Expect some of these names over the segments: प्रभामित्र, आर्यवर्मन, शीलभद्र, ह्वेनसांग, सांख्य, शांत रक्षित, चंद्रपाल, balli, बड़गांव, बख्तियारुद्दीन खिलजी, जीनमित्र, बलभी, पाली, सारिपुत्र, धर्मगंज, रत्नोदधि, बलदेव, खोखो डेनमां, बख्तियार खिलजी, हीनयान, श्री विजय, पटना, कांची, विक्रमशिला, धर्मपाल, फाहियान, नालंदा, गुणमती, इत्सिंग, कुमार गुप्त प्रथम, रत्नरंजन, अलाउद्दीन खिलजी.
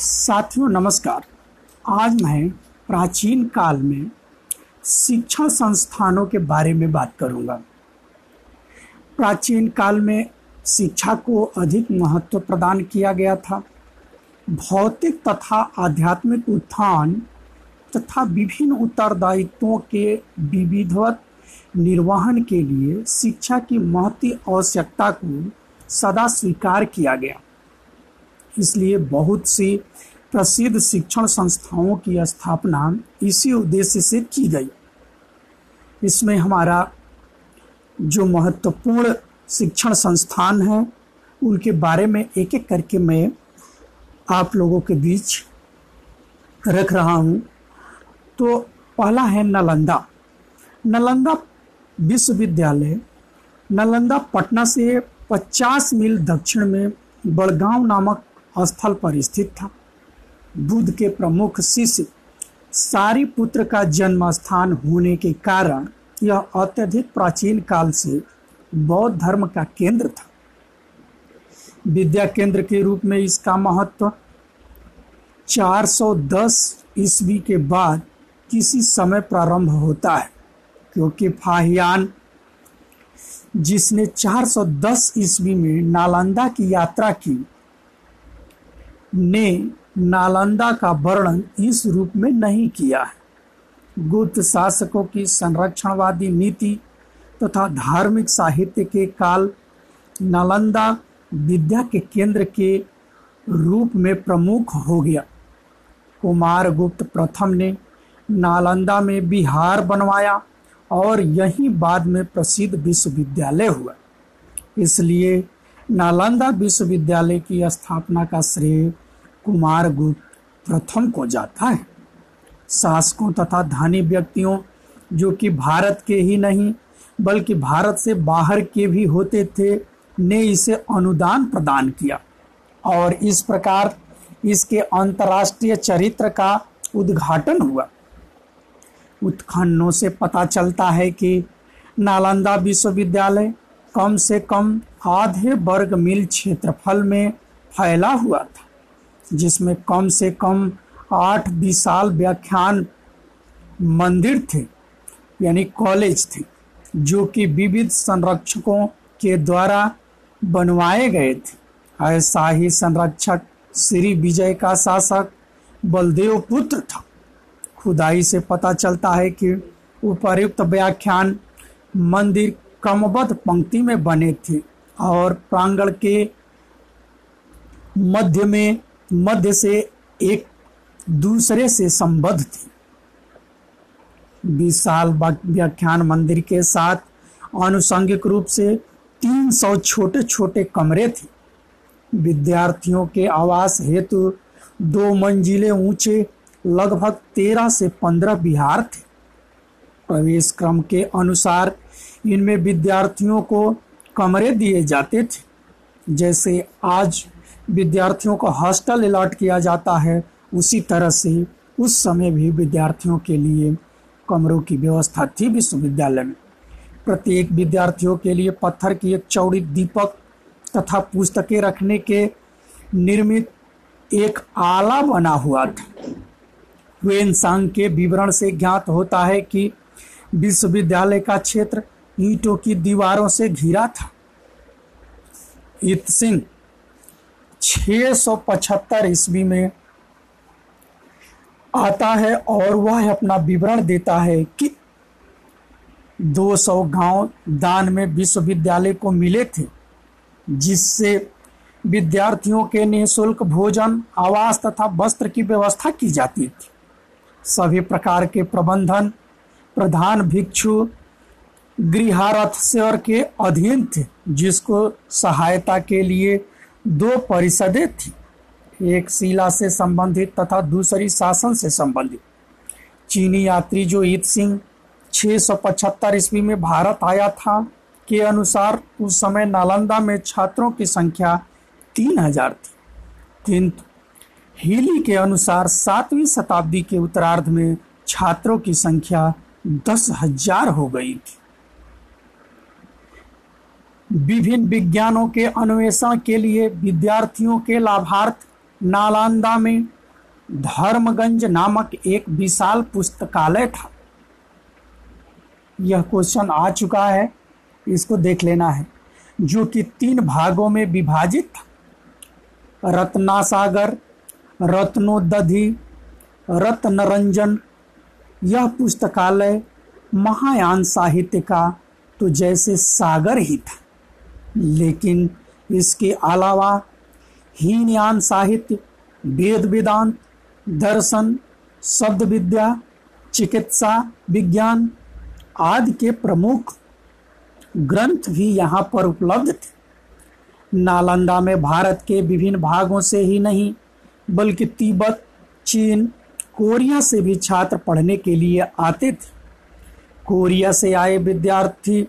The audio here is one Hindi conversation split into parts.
साथियों नमस्कार। आज मैं प्राचीन काल में शिक्षा संस्थानों के बारे में बात करूंगा। प्राचीन काल में शिक्षा को अधिक महत्व प्रदान किया गया था। भौतिक तथा आध्यात्मिक उत्थान तथा विभिन्न उत्तरदायित्वों के विविधवत निर्वहन के लिए शिक्षा की महती आवश्यकता को सदा स्वीकार किया गया। इसलिए बहुत सी प्रसिद्ध शिक्षण संस्थाओं की स्थापना इसी उद्देश्य से की गई। इसमें हमारा जो महत्वपूर्ण शिक्षण संस्थान है उनके बारे में एक एक करके मैं आप लोगों के बीच रख रहा हूँ। तो पहला है नालंदा। नालंदा विश्वविद्यालय नालंदा पटना से 50 मील दक्षिण में बड़गांव नामक स्थल पर स्थित था। बुद्ध के प्रमुख शिष्य सारिपुत्र का जन्म स्थान होने के कारण यह अत्यधिक प्राचीन काल से बौद्ध धर्म का केंद्र था। विद्या केंद्र के रूप में इसका महत्व 410 ईस्वी के बाद किसी समय प्रारंभ होता है, क्योंकि फाहियान जिसने 410 ईस्वी में नालंदा की यात्रा की ने नालंदा का वर्णन इस रूप में नहीं किया है। गुप्त शासकों की संरक्षणवादी नीति तथा धार्मिक साहित्य के काल नालंदा विद्या के केंद्र के रूप में प्रमुख हो गया। कुमार गुप्त प्रथम ने नालंदा में विहार बनवाया और यहीं बाद में प्रसिद्ध विश्वविद्यालय हुआ। इसलिए नालंदा विश्वविद्यालय की स्थापना का श्रेय कुमार गुप्त प्रथम को जाता है। शासकों तथा धनी व्यक्तियों जो कि भारत के ही नहीं बल्कि भारत से बाहर के भी होते थे ने इसे अनुदान प्रदान किया और इस प्रकार इसके अंतर्राष्ट्रीय चरित्र का उद्घाटन हुआ। उत्खननों से पता चलता है कि नालंदा विश्वविद्यालय कम से कम आधे वर्ग मील क्षेत्रफल में फैला हुआ था, जिसमें कम से कम 8 विशाल व्याख्यान मंदिर थे, यानी कॉलेज थे, जो कि विविध संरक्षकों के द्वारा बनवाए गए थे। ऐसा ही संरक्षक श्री विजय का शासक बलदेव पुत्र था। खुदाई से पता चलता है कि उपर्युक्त व्याख्यान मंदिर क्रमबद्ध पंक्ति में बने थे और प्रांगण के मध्य से एक दूसरे से संबद्ध थी। विशाल व्याख्यान मंदिर के साथ आनुषंगिक रूप से 300 छोटे छोटे कमरे थे। विद्यार्थियों के आवास हेतु 2 मंजिलें ऊंचे लगभग 13 से 15 विहार थे। प्रवेश क्रम के अनुसार इनमें विद्यार्थियों को कमरे दिए जाते थे। जैसे आज विद्यार्थियों को हॉस्टल अलॉट किया जाता है, उसी तरह से उस समय भी विद्यार्थियों के लिए कमरों की व्यवस्था थी। विश्वविद्यालय में प्रत्येक विद्यार्थियों के लिए पत्थर की एक चौड़ी दीपक तथा पुस्तकें रखने के निर्मित एक आला बना हुआ था। ह्वेनसांग के विवरण से ज्ञात होता है कि विश्वविद्यालय का क्षेत्र ईंटों की दीवारों से घिरा था। इत्सिंग 675 ईस्वी में आता है और वह अपना विवरण देता है कि 200 गांव दान में विश्वविद्यालय को मिले थे, जिससे विद्यार्थियों के निःशुल्क भोजन, आवास तथा वस्त्र की व्यवस्था की जाती थी। सभी प्रकार के प्रबंधन प्रधान भिक्षु गृहारथश्वर के अधीन थे, जिसको सहायता के लिए 2 परिषदें थी, एक शिला से संबंधित तथा दूसरी शासन से संबंधित। चीनी यात्री जो इत्सिंग 675 ईस्वी में भारत आया था के अनुसार उस समय नालंदा में छात्रों की संख्या 3000 थी, किंतु हीली के अनुसार 7वीं शताब्दी के उत्तरार्ध में छात्रों की संख्या 10,000 हो गई थी। विभिन्न विज्ञानों के अन्वेषण के लिए विद्यार्थियों के लाभार्थ नालंदा में धर्मगंज नामक एक विशाल पुस्तकालय था। यह क्वेश्चन आ चुका है, इसको देख लेना है, जो कि 3 भागों में विभाजित था। रत्नासागर, रत्नोदधि, रत्नरंजन। यह पुस्तकालय महायान साहित्य का तो जैसे सागर ही था, लेकिन इसके अलावा हीनयान साहित्य, वेद वेदांत, दर्शन, शब्द विद्या, चिकित्सा विज्ञान आदि के प्रमुख ग्रंथ भी यहाँ पर उपलब्ध थे। नालंदा में भारत के विभिन्न भागों से ही नहीं बल्कि तिब्बत, चीन, कोरिया से भी छात्र पढ़ने के लिए आते थे। कोरिया से आए विद्यार्थी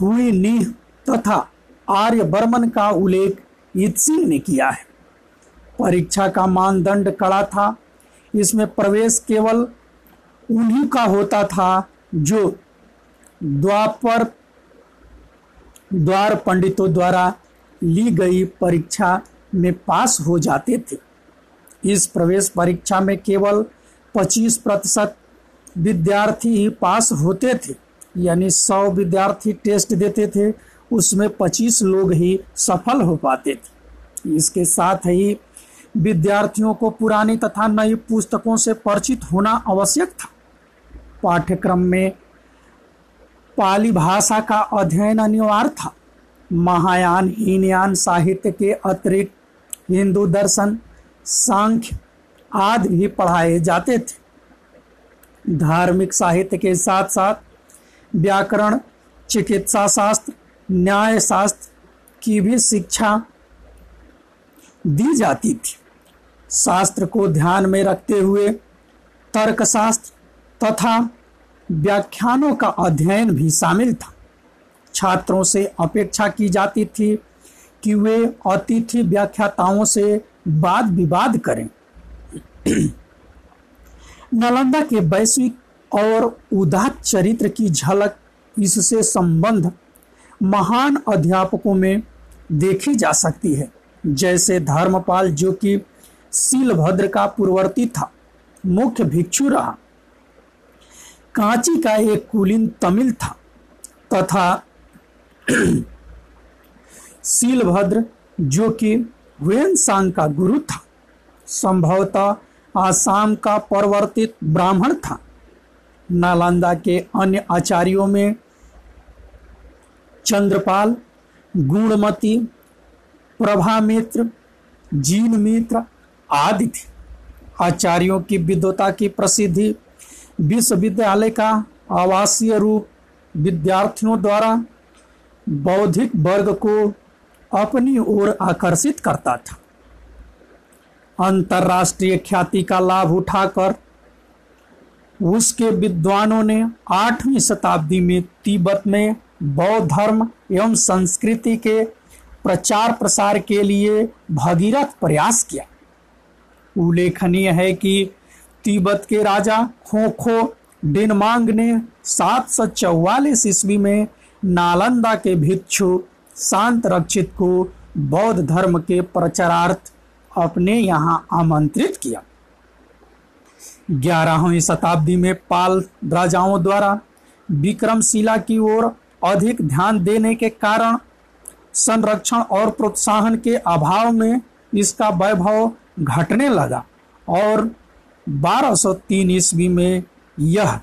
हुई नीह तथा आर्यवर्मन का उल्लेख इत्सिंग ने किया है। परीक्षा का मानदंड कड़ा था। इसमें प्रवेश केवल उन्हीं का होता था जो द्वार पंडितों द्वारा ली गई परीक्षा में पास हो जाते थे। इस प्रवेश परीक्षा में केवल 25% विद्यार्थी ही पास होते थे, यानी 100 विद्यार्थी टेस्ट देते थे, उसमें 25 लोग ही सफल हो पाते थे। इसके साथ ही विद्यार्थियों को पुरानी तथा नई पुस्तकों से परिचित होना आवश्यक था। पाठ्यक्रम में पाली भाषा का अध्ययन अनिवार्य था। महायान, हीनयान साहित्य के अतिरिक्त हिंदू दर्शन, सांख्य आदि भी पढ़ाए जाते थे। धार्मिक साहित्य के साथ साथ व्याकरण, चिकित्सा शास्त्र, न्याय शास्त्र की भी शिक्षा दी जाती थी। शास्त्र को ध्यान में रखते हुए तर्कशास्त्र तथा व्याख्यानों का अध्ययन भी शामिल था। छात्रों से अपेक्षा की जाती थी कि वे अतिथि व्याख्याताओं से वाद विवाद करें। नालंदा के वैश्विक और उदात्त चरित्र की झलक इससे संबंध महान अध्यापकों में देखी जा सकती है, जैसे धर्मपाल जो कि शीलभद्र का पूर्ववर्ती था, मुख्य भिक्षु रहा। कांची का एक कुलीन तमिल था तथा शीलभद्र जो कि ह्वेनसांग का गुरु था, संभवतः आसाम का परिवर्तित ब्राह्मण था। नालंदा के अन्य आचार्यों में चंद्रपाल, गुणमती, प्रभामित्र, जीनमित्र आदि थे। आचार्यों की विद्वता की प्रसिद्धि विश्वविद्यालय का आवासीय रूप विद्यार्थियों द्वारा बौद्धिक वर्ग को अपनी ओर आकर्षित करता था। अंतर्राष्ट्रीय ख्याति का लाभ उठाकर उसके विद्वानों ने 8वीं शताब्दी में तिब्बत में बौद्ध धर्म एवं संस्कृति के प्रचार प्रसार के लिए भगीरथ प्रयास किया। उल्लेखनीय है कि तिब्बत के राजा खोखो डेनमां ने 744 ईस्वी में नालंदा के भिक्षु शांत रक्षित को बौद्ध धर्म के प्रचारार्थ अपने यहां आमंत्रित किया। 11वीं शताब्दी में पाल राजाओं द्वारा विक्रमशिला की ओर अधिक ध्यान देने के कारण संरक्षण और प्रोत्साहन के अभाव में इसका वैभव घटने लगा और 1203 ईस्वी में यह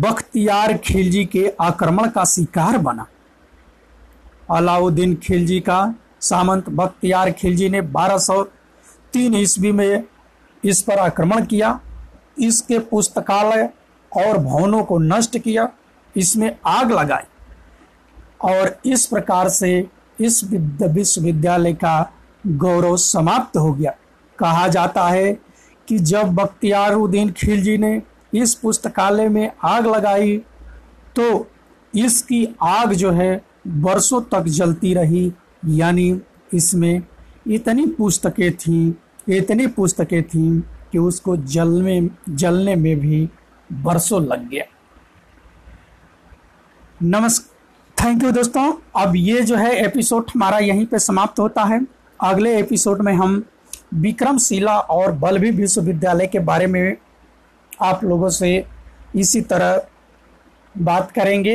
बख्तियार खिलजी के आक्रमण का शिकार बना। अलाउद्दीन खिलजी का सामंत बख्तियार खिलजी ने 1203 ईस्वी में इस पर आक्रमण किया। इसके पुस्तकालय और भवनों को नष्ट किया, इसमें आग लगाई और इस प्रकार से इस विश्वविद्यालय का गौरव समाप्त हो गया। कहा जाता है कि जब बख्तियारुद्दीन खिलजी ने इस पुस्तकालय में आग लगाई तो इसकी आग जो है वर्षों तक जलती रही, यानी इसमें इतनी पुस्तकें थीं कि उसको जलने में भी वर्षों लग गया। नमस्कार। थैंक यू दोस्तों। अब ये जो है एपिसोड हमारा यहीं पे समाप्त होता है। अगले एपिसोड में हम विक्रमशिला और बलभी विश्वविद्यालय के बारे में आप लोगों से इसी तरह बात करेंगे।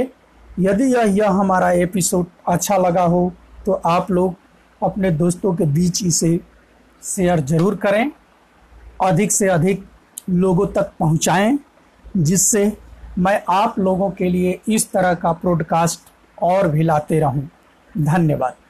यदि यह हमारा एपिसोड अच्छा लगा हो तो आप लोग अपने दोस्तों के बीच इसे शेयर ज़रूर करें, अधिक से अधिक लोगों तक पहुंचाएं, जिससे मैं आप लोगों के लिए इस तरह का पॉडकास्ट और भी लाते रहूं। धन्यवाद।